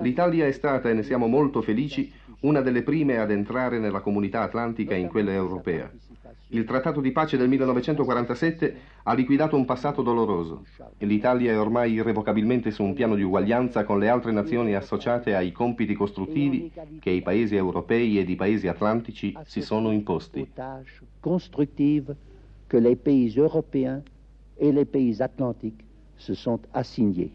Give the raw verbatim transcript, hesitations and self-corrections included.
L'Italia è stata, e ne siamo molto felici, una delle prime ad entrare nella comunità atlantica e in quella europea. Il Trattato di pace del millenovecentoquarantasette ha liquidato un passato doloroso. L'Italia è ormai irrevocabilmente su un piano di uguaglianza con le altre nazioni associate ai compiti costruttivi che i paesi europei ed i paesi atlantici si sono imposti. Costruttive che i paesi europei e i paesi atlantici si sono assegnati.